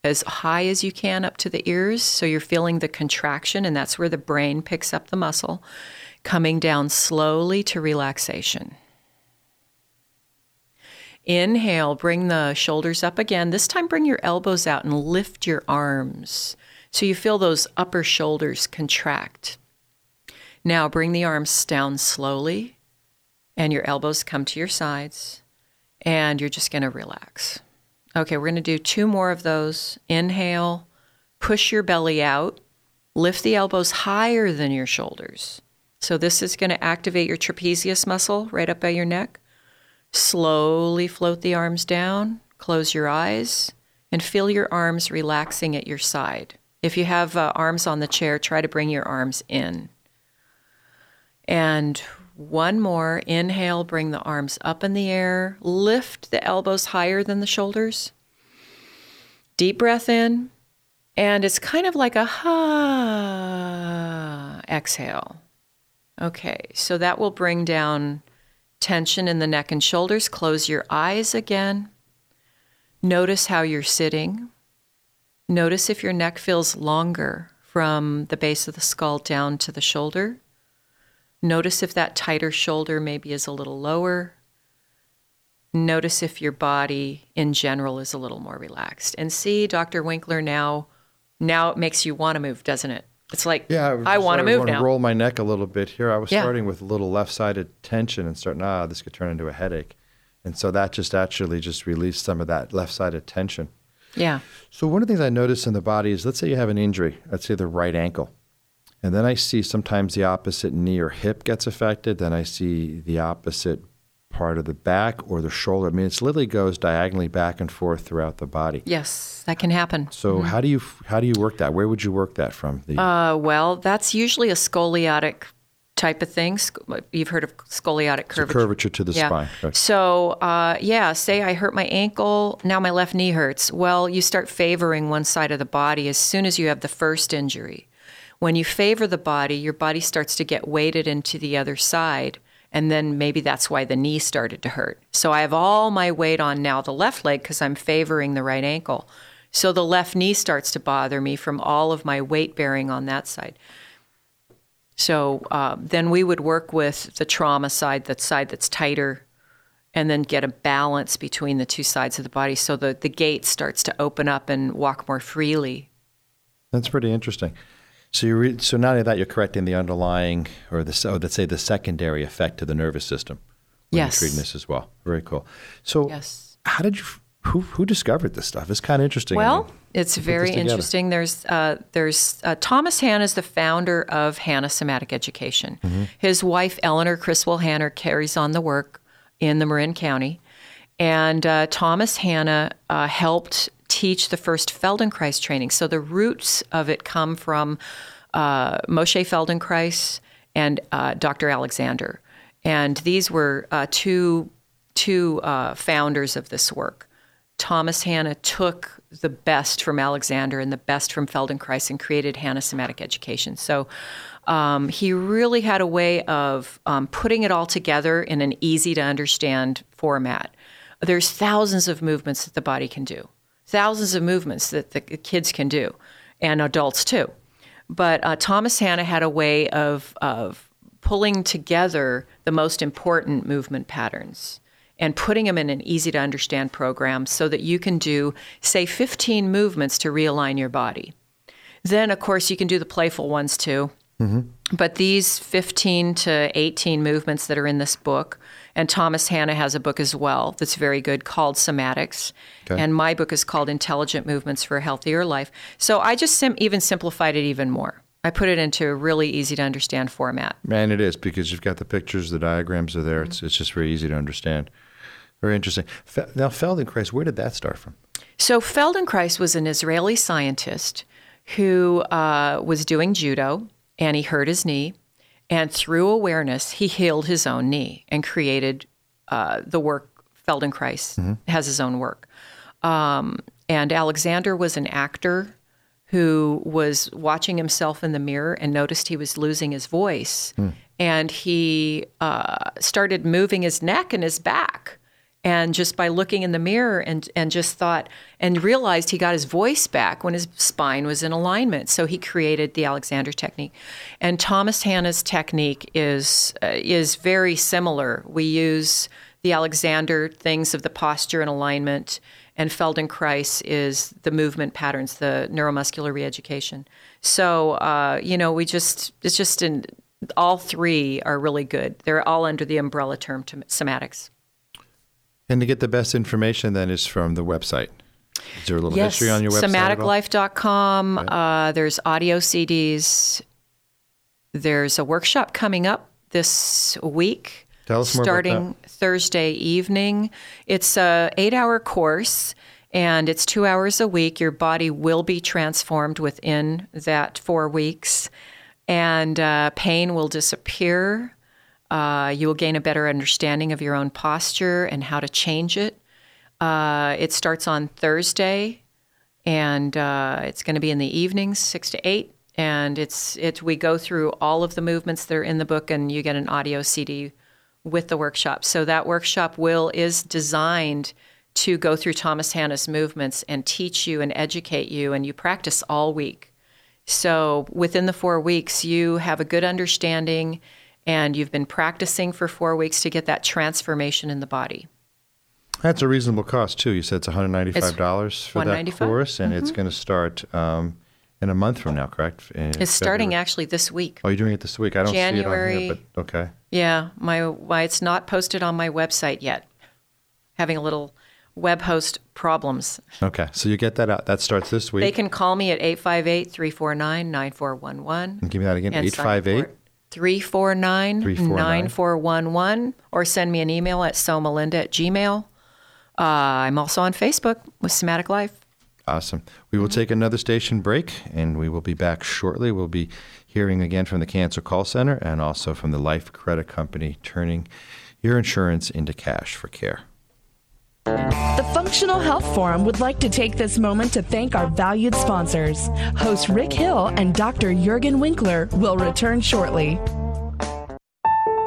as high as you can up to the ears, so you're feeling the contraction, and that's where the brain picks up the muscle, coming down slowly to relaxation. Inhale, bring the shoulders up again. This time bring your elbows out and lift your arms, so you feel those upper shoulders contract. Now bring the arms down slowly, and your elbows come to your sides, and you're just going to relax. Okay, we're going to do two more of those. Inhale, push your belly out, lift the elbows higher than your shoulders. So this is going to activate your trapezius muscle right up by your neck. Slowly float the arms down, close your eyes, and feel your arms relaxing at your side. If you have uh, arms on the chair, try to bring your arms in. And one more. Inhale, bring the arms up in the air. Lift the elbows higher than the shoulders. Deep breath in. And it's kind of like a ha. Exhale. Okay, so that will bring down tension in the neck and shoulders. Close your eyes again. Notice how you're sitting. Notice if your neck feels longer from the base of the skull down to the shoulder. Notice if that tighter shoulder maybe is a little lower. Notice if your body in general is a little more relaxed. And see, Doctor Winkler, now, now it makes you want to move, doesn't it? It's like, yeah, I, I want to move now. I want to roll my neck a little bit here. I was yeah. starting with a little left-sided tension and starting, ah, this could turn into a headache. And so that just actually just released some of that left-sided tension. Yeah. So one of the things I notice in the body is, let's say you have an injury, let's say the right ankle. And then I see sometimes the opposite knee or hip gets affected. Then I see the opposite part of the back or the shoulder. I mean, it literally goes diagonally back and forth throughout the body. Yes, that can happen. So mm-hmm. how do you how do you work that? Where would you work that from? The- uh, well, that's usually a scoliotic type of thing. You've heard of scoliotic curvature. So curvature to the yeah. spine. Right. So uh, yeah, say I hurt my ankle, now my left knee hurts. Well, you start favoring one side of the body as soon as you have the first injury. When you favor the body, your body starts to get weighted into the other side. And then maybe that's why the knee started to hurt. So I have all my weight on now the left leg because I'm favoring the right ankle. So the left knee starts to bother me from all of my weight bearing on that side. So uh, then we would work with the trauma side, the side that's tighter, and then get a balance between the two sides of the body so the, the gate starts to open up and walk more freely. That's pretty interesting. So you re- so not only that, you're correcting the underlying or the or let's say the secondary effect to the nervous system. Yes. Treating this as well. Very cool. So yes. how did you who who discovered this stuff? It's kind of interesting. Well, I mean, it's very interesting. There's uh, there's uh, Thomas Hanna is the founder of Hanna Somatic Education. Mm-hmm. His wife Eleanor Criswell Hanna carries on the work in the Marin County, and uh, Thomas Hanna uh, helped teach the first Feldenkrais training. So the roots of it come from uh, Moshe Feldenkrais and uh, Doctor Alexander. And these were uh, two, two uh, founders of this work. Thomas Hanna took the best from Alexander and the best from Feldenkrais and created Hanna Somatic Education. So um, he really had a way of um, putting it all together in an easy-to-understand format. There's thousands of movements that the body can do. Thousands of movements that the kids can do, and adults too. But uh, Thomas Hanna had a way of of pulling together the most important movement patterns and putting them in an easy-to-understand program so that you can do, say, fifteen movements to realign your body. Then, of course, you can do the playful ones too. Mm-hmm. But these fifteen to eighteen movements that are in this book, and Thomas Hanna has a book as well that's very good called Somatics. Okay. And my book is called Intelligent Movements for a Healthier Life. So I just sim- even simplified it even more. I put it into a really easy to understand format. And it is, because you've got the pictures, the diagrams are there. Mm-hmm. It's, it's just very easy to understand. Very interesting. Fe- now, Feldenkrais, where did that start from? So Feldenkrais was an Israeli scientist who uh, was doing judo. And he hurt his knee, and through awareness, he healed his own knee and created uh, the work. Feldenkrais mm-hmm. has his own work. Um, and Alexander was an actor who was watching himself in the mirror and noticed he was losing his voice. Mm. And he uh, started moving his neck and his back. And just by looking in the mirror and, and just thought and realized he got his voice back when his spine was in alignment. So he created the Alexander technique. And Thomas Hanna's technique is uh, is very similar. We use the Alexander things of the posture and alignment, and Feldenkrais is the movement patterns, the neuromuscular reeducation. So, uh, you know, we just, it's just in, all three are really good. They're all under the umbrella term to somatics. And to get the best information, then, is from the website. Is there a little yes. history on your website? somatic life dot com. Right. Uh, there's audio C Ds. There's a workshop coming up this week. Tell us more about that. Starting Thursday evening. It's an eight-hour course, and it's two hours a week. Your body will be transformed within that four weeks, and uh, pain will disappear. Uh, you will gain a better understanding of your own posture and how to change it. Uh, it starts on Thursday, and uh, it's going to be in the evenings, six to eight. And it's it we go through all of the movements that are in the book, and you get an audio C D with the workshop. So that workshop will is designed to go through Thomas Hanna's movements and teach you and educate you, and you practice all week. So within the four weeks, you have a good understanding. And you've been practicing for four weeks to get that transformation in the body. That's a reasonable cost, too. You said it's one hundred ninety-five dollars for that course, and mm-hmm. it's going to start um, in a month from now, correct? In it's February. Starting actually this week. Oh, you're doing it this week. I don't January, see it on here, but okay. Yeah, my, my it's not posted on my website yet. Having a little web host problems. Okay, so you get that out. That starts this week. They can call me at eight five eight, three four nine, nine four one one. And give me that again, eight five eight, three four nine, nine four one one, or send me an email at somalinda at gmail dot com. Uh, I'm also on Facebook with Somatic Life. Awesome. We will take another station break, and we will be back shortly. We'll be hearing again from the Cancer Call Center and also from the Life Credit Company, turning your insurance into cash for care. The Functional Health Forum would like to take this moment to thank our valued sponsors. Host Rick Hill and Doctor Juergen Winkler will return shortly.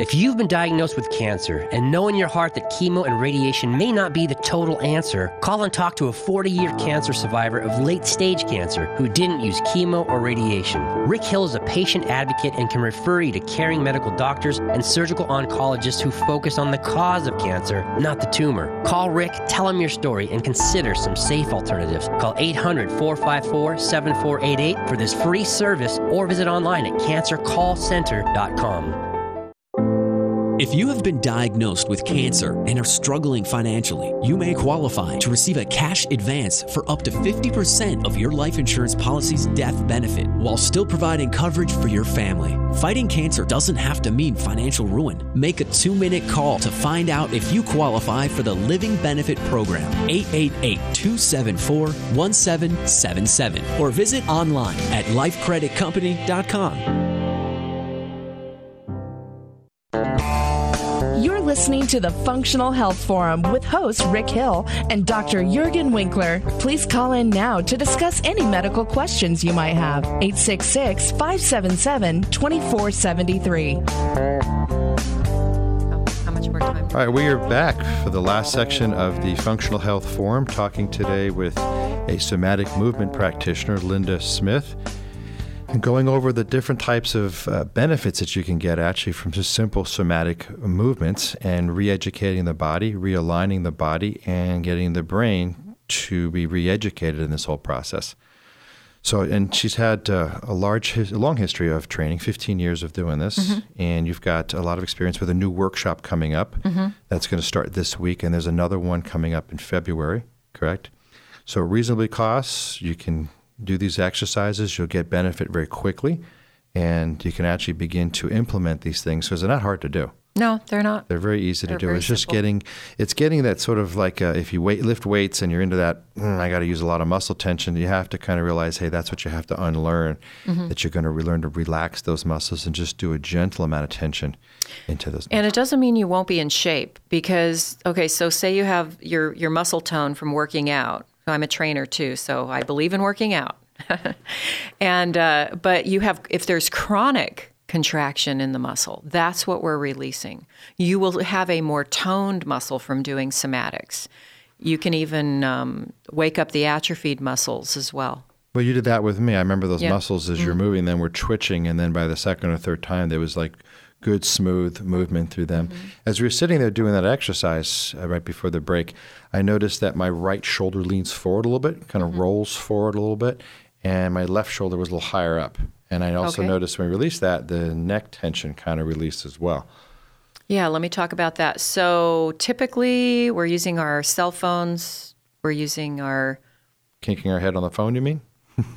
If you've been diagnosed with cancer and know in your heart that chemo and radiation may not be the total answer, call and talk to a forty-year cancer survivor of late-stage cancer who didn't use chemo or radiation. Rick Hill is a patient advocate and can refer you to caring medical doctors and surgical oncologists who focus on the cause of cancer, not the tumor. Call Rick, tell him your story, and consider some safe alternatives. Call eight hundred, four five four, seven four eight eight for this free service or visit online at cancer call center dot com. If you have been diagnosed with cancer and are struggling financially, you may qualify to receive a cash advance for up to fifty percent of your life insurance policy's death benefit while still providing coverage for your family. Fighting cancer doesn't have to mean financial ruin. Make a two-minute call to find out if you qualify for the Living Benefit Program, eight eight eight, two seven four, one seven seven seven, or visit online at life credit company dot com. You're listening to the Functional Health Forum with host Rick Hill and Doctor Juergen Winkler. Please call in now to discuss any medical questions you might have. eight six six, five seven seven, two four seven three. How much more time? All right, we are back for the last section of the Functional Health Forum, talking today with a somatic movement practitioner, Linda Smith, going over the different types of uh, benefits that you can get actually from just simple somatic movements and re-educating the body, realigning the body, and getting the brain to be re-educated in this whole process. So, and she's had uh, a large, a long history of training, fifteen years of doing this, mm-hmm. and you've got a lot of experience with a new workshop coming up mm-hmm. that's going to start this week, and there's another one coming up in February, correct? So reasonably costs, you can do these exercises, you'll get benefit very quickly, and you can actually begin to implement these things because they're not hard to do. No, they're not. They're very easy to they're do. It's just simple. getting, it's getting that sort of like uh, if you weight lift weights and you're into that, mm, I got to use a lot of muscle tension, you have to kind of realize, hey, that's what you have to unlearn, mm-hmm. that you're going to learn to relax those muscles and just do a gentle amount of tension into those. And muscles. It doesn't mean you won't be in shape because, okay, so say you have your, your muscle tone from working out. I'm a trainer too, so I believe in working out. and uh, but you have, if there's chronic contraction in the muscle, that's what we're releasing. You will have a more toned muscle from doing somatics. You can even um, wake up the atrophied muscles as well. Well, you did that with me. I remember those yeah. muscles as mm-hmm. you're moving them were twitching, and then by the second or third time, there was like good, smooth movement through them. Mm-hmm. As we were sitting there doing that exercise uh, right before the break, I noticed that my right shoulder leans forward a little bit, kind of mm-hmm. rolls forward a little bit, and my left shoulder was a little higher up. And I also okay. noticed when we released that, the neck tension kind of released as well. Yeah, let me talk about that. So typically we're using our cell phones, we're using our... Kinking our head on the phone, you mean?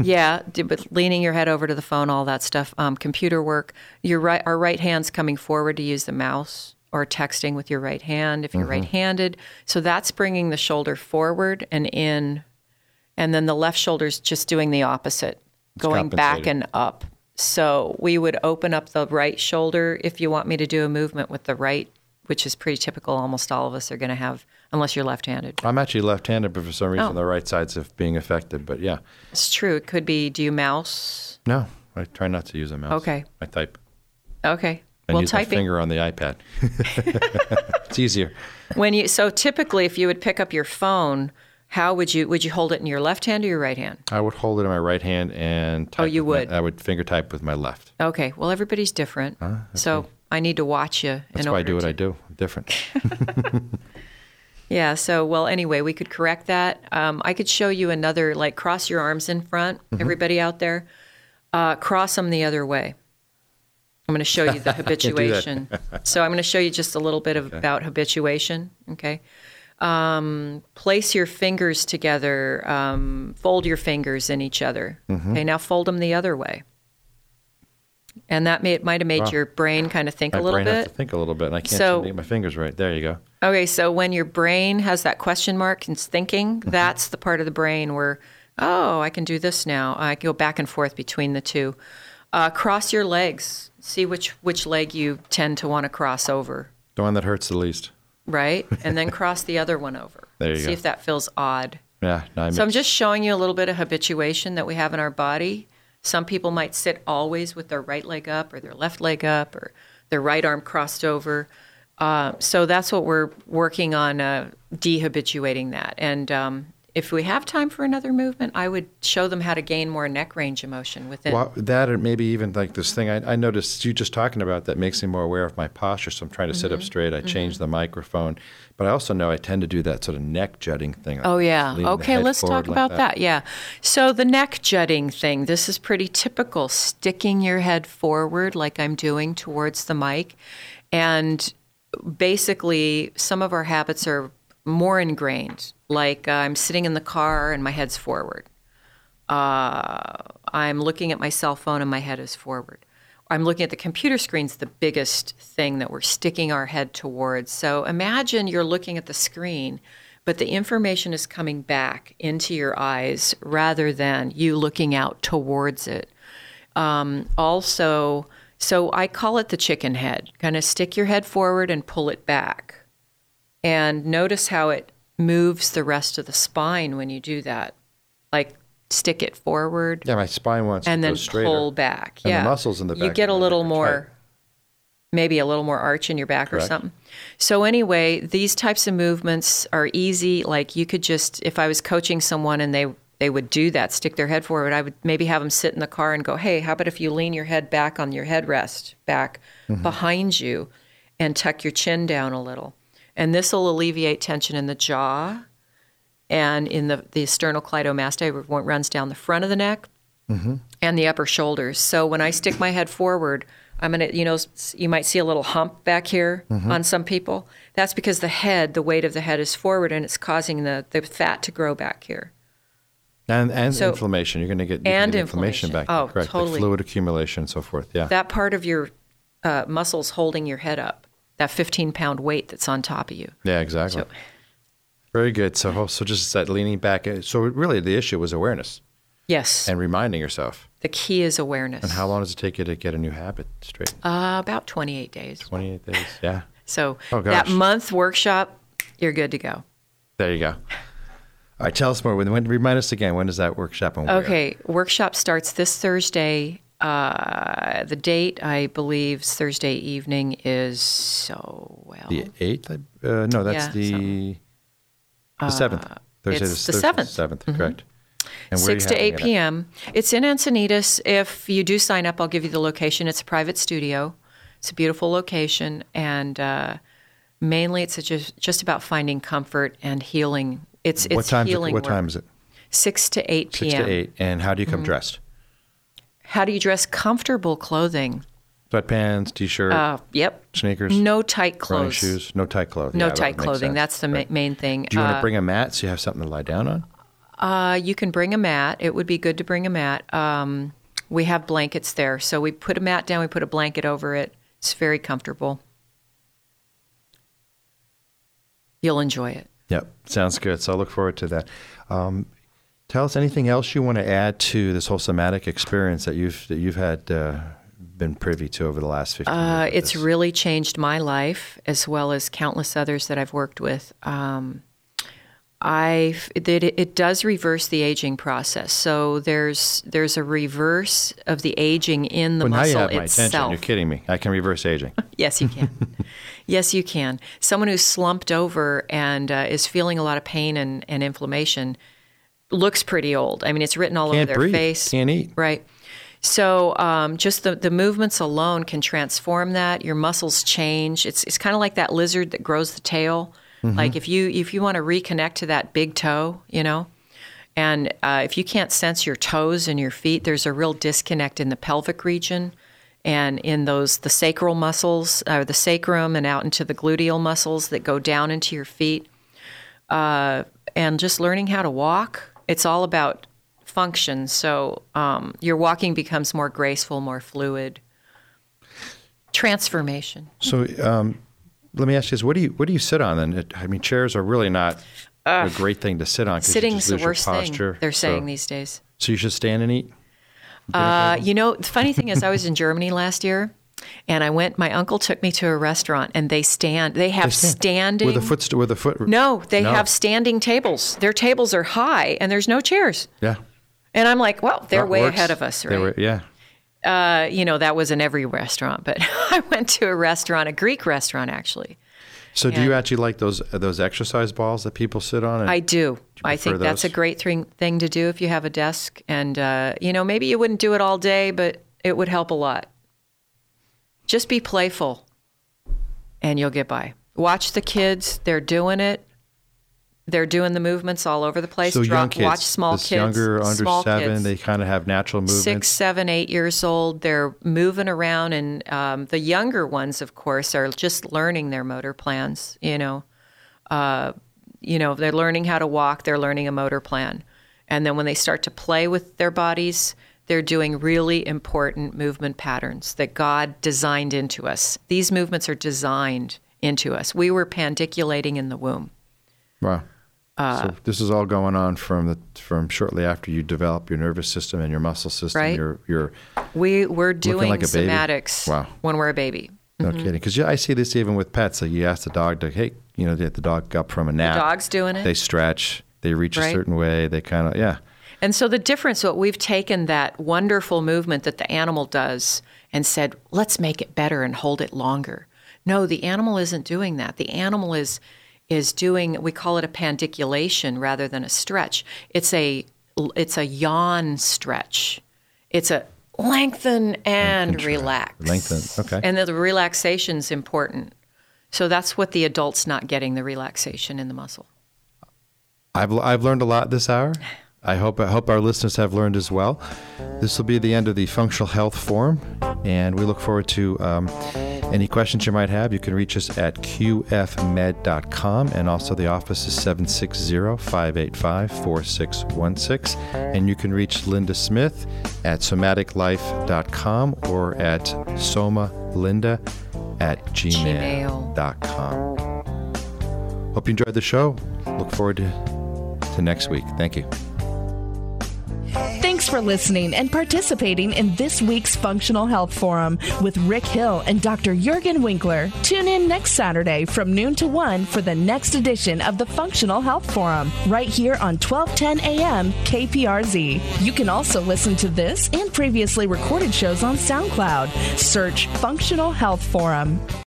yeah, but leaning your head over to the phone, all that stuff, um, computer work. Your right, our right hand's coming forward to use the mouse or texting with your right hand if you're mm-hmm. right-handed. So that's bringing the shoulder forward and in, and then the left shoulder's just doing the opposite, it's going back and up. So we would open up the right shoulder if you want me to do a movement with the right, which is pretty typical. Almost all of us are going to have, unless you're left-handed. I'm actually left-handed, but for some reason oh. the right side's being affected, but yeah. It's true. It could be, do you mouse? No, I try not to use a mouse. Okay. I type. Okay. And well, use typing. My finger on the iPad. It's easier. When you So typically, if you would pick up your phone, how would you, would you hold it in your left hand or your right hand? I would hold it in my right hand and type. Oh, you would? My, I would finger type with my left. Okay. Well, everybody's different. Uh, okay. So I need to watch you. That's in why order I do what to... I do. I'm different. Yeah. So, well, anyway, we could correct that. Um, I could show you another, like cross your arms in front, mm-hmm. everybody out there. Uh, cross them the other way. I'm going to show you the habituation. So I'm going to show you just a little bit of, okay. about habituation. Okay. Um, place your fingers together. Um, fold your fingers in each other. Mm-hmm. Okay. Now fold them the other way. And that may, it might have made wow. your brain kind of think my a little brain bit. Has to think a little bit, and I can't so, make my fingers right. There you go. Okay, so when your brain has that question mark and it's thinking, mm-hmm. that's the part of the brain where, oh, I can do this now. I go back and forth between the two. Uh, cross your legs. See which, which leg you tend to want to cross over. The one that hurts the least. Right, and then cross the other one over. There you See go. See if that feels odd. Yeah. No, I mean, so I'm just showing you a little bit of habituation that we have in our body. Some people might sit always with their right leg up or their left leg up or their right arm crossed over. Uh, so that's what we're working on, uh, dehabituating that. And um, if we have time for another movement, I would show them how to gain more neck range of motion within. Well, that or maybe even like this thing I, I noticed you just talking about that makes me more aware of my posture. So I'm trying to mm-hmm. sit up straight. I mm-hmm. change the microphone. But I also know I tend to do that sort of neck jutting thing. Like oh, yeah. Okay, let's talk about like that. that. Yeah. So the neck jutting thing, this is pretty typical, sticking your head forward like I'm doing towards the mic. And basically, some of our habits are more ingrained, like uh, I'm sitting in the car and my head's forward. Uh, I'm looking at my cell phone and my head is forward. I'm looking at the computer screen's the biggest thing that we're sticking our head towards. So imagine you're looking at the screen, but the information is coming back into your eyes rather than you looking out towards it. Um, also, so I call it the chicken head. Kind of stick your head forward and pull it back. And notice how it moves the rest of the spine when you do that. Like, stick it forward. Yeah, my spine wants and to go straighter. And then pull back. Yeah. And the muscles in the back. You get a little more, maybe a little more arch in your back Correct. Or something. So anyway, these types of movements are easy. Like you could just, if I was coaching someone and they, they would do that, stick their head forward, I would maybe have them sit in the car and go, hey, how about if you lean your head back on your headrest, back mm-hmm. behind you, and tuck your chin down a little. And this will alleviate tension in the jaw. And in the, the sternocleidomastoid, what runs down the front of the neck mm-hmm. and the upper shoulders. So when I stick my head forward, I'm gonna, you know, you might see a little hump back here mm-hmm. on some people. That's because the head, the weight of the head is forward, and it's causing the, the fat to grow back here. And and so, inflammation. You're going to get and inflammation, inflammation back here. Oh, correct. Totally. Like fluid accumulation and so forth. Yeah. That part of your uh, muscles holding your head up, that fifteen pound weight that's on top of you. Yeah, exactly. So, very good. So, so just that leaning back. So really the issue was awareness. Yes. And reminding yourself. The key is awareness. And how long does it take you to get a new habit straight? Uh, about twenty-eight days. twenty-eight days, yeah. So oh, that month workshop, you're good to go. There you go. All right, tell us more. When, when, remind us again, when does that workshop? And okay, where? Workshop starts this Thursday. Uh, the date, I believe, Thursday evening is so well. The eighth? Uh, no, that's yeah, the... So. The seventh. Uh, Thursday it's the seventh. Seventh, mm-hmm. correct. And six to eight p m. It it's in Encinitas. If you do sign up, I'll give you the location. It's a private studio. It's a beautiful location, and uh, mainly it's just just about finding comfort and healing. It's it's what healing. It, what work. Time is it? Six to eight p m. Six to eight. And how do you come mm-hmm. dressed? How do you dress? Comfortable clothing. Sweatpants, t-shirt, uh, yep. sneakers. No tight clothes. Running shoes, no tight clothing. No yeah, tight that clothing. Sense. That's the right. ma- main thing. Do you uh, want to bring a mat so you have something to lie down on? Uh, you can bring a mat. It would be good to bring a mat. Um, we have blankets there. So we put a mat down. We put a blanket over it. It's very comfortable. You'll enjoy it. Yep. Sounds good. So I look forward to that. Um, tell us anything else you want to add to this whole somatic experience that you've that you've had uh been privy to over the last fifteen years? Uh, it's this. really changed my life as well as countless others that I've worked with. Um, I it, it does reverse the aging process. So there's there's a reverse of the aging in the well, muscle itself. Now you have my itself. attention. You're kidding me. I can reverse aging. Yes, you can. Yes, you can. Someone who's slumped over and uh, is feeling a lot of pain and, and inflammation looks pretty old. I mean, it's written all Can't over their breathe. face. Can't eat. Right. So um, just the, the movements alone can transform that. Your muscles change. It's it's kind of like that lizard that grows the tail. Mm-hmm. Like if you if you want to reconnect to that big toe, you know, and uh, if you can't sense your toes and your feet, there's a real disconnect in the pelvic region and in those the sacral muscles, or the sacrum, and out into the gluteal muscles that go down into your feet. Uh, and just learning how to walk, it's all about function. So um, your walking becomes more graceful, more fluid. Transformation. So um, let me ask you this: what do you what do you sit on? Then I mean, chairs are really not uh, a great thing to sit on. Sitting is the worst thing they're saying so, these days. So you should stand and eat. Uh, you know, the funny thing is, I was in Germany last year, and I went. My uncle took me to a restaurant, and they stand. They have they stand. standing with a foot. With a foot. No, they no. have standing tables. Their tables are high, and there's no chairs. Yeah. And I'm like, well, they're that way works. ahead of us, right? Were, yeah. Uh, you know, that was in every restaurant, but I went to a restaurant, a Greek restaurant, actually. So and do you actually like those those exercise balls that people sit on? And I do. do I think those? That's a great thing, thing to do if you have a desk. And, uh, you know, maybe you wouldn't do it all day, but it would help a lot. Just be playful and you'll get by. Watch the kids. They're doing it. They're doing the movements all over the place. So Drop, young kids, watch small kids, younger under small seven, kids. They kind of have natural movements. Six, seven, eight years old, they're moving around, and um, the younger ones, of course, are just learning their motor plans. You know, uh, you know, they're learning how to walk. They're learning a motor plan, and then when they start to play with their bodies, they're doing really important movement patterns that God designed into us. These movements are designed into us. We were pandiculating in the womb. Wow. Uh, so this is all going on from the from shortly after you develop your nervous system and your muscle system. Right? You're, you're we we're doing like somatics wow. when we're a baby. No mm-hmm. kidding, because I see this even with pets. Like you ask the dog to, hey, you know, get the dog up from a nap. The dog's doing it. They stretch. They reach right? a certain way. They kind of yeah. And so the difference, what we've taken that wonderful movement that the animal does and said, let's make it better and hold it longer. No, the animal isn't doing that. The animal is. is doing, we call it a pandiculation rather than a stretch. It's a it's a yawn stretch. It's a lengthen and lengthen, relax. Lengthen, okay. And the relaxation's important. So that's what the adult's not getting, the relaxation in the muscle. I've I've learned a lot this hour. I hope I hope our listeners have learned as well. This will be the end of the Functional Health Forum, and we look forward to um, any questions you might have. You can reach us at Q F med dot com, and also the office is seven six zero, five eight five, four six one six. And you can reach Linda Smith at somatic life dot com or at somalinda at gmail dot com. Hope you enjoyed the show. Look forward to, to next week. Thank you. Thanks for listening and participating in this week's Functional Health Forum with Rick Hill and Doctor Juergen Winkler. Tune in next Saturday from noon to one for the next edition of the Functional Health Forum right here on twelve ten A M K P R Z. You can also listen to this and previously recorded shows on SoundCloud. Search Functional Health Forum.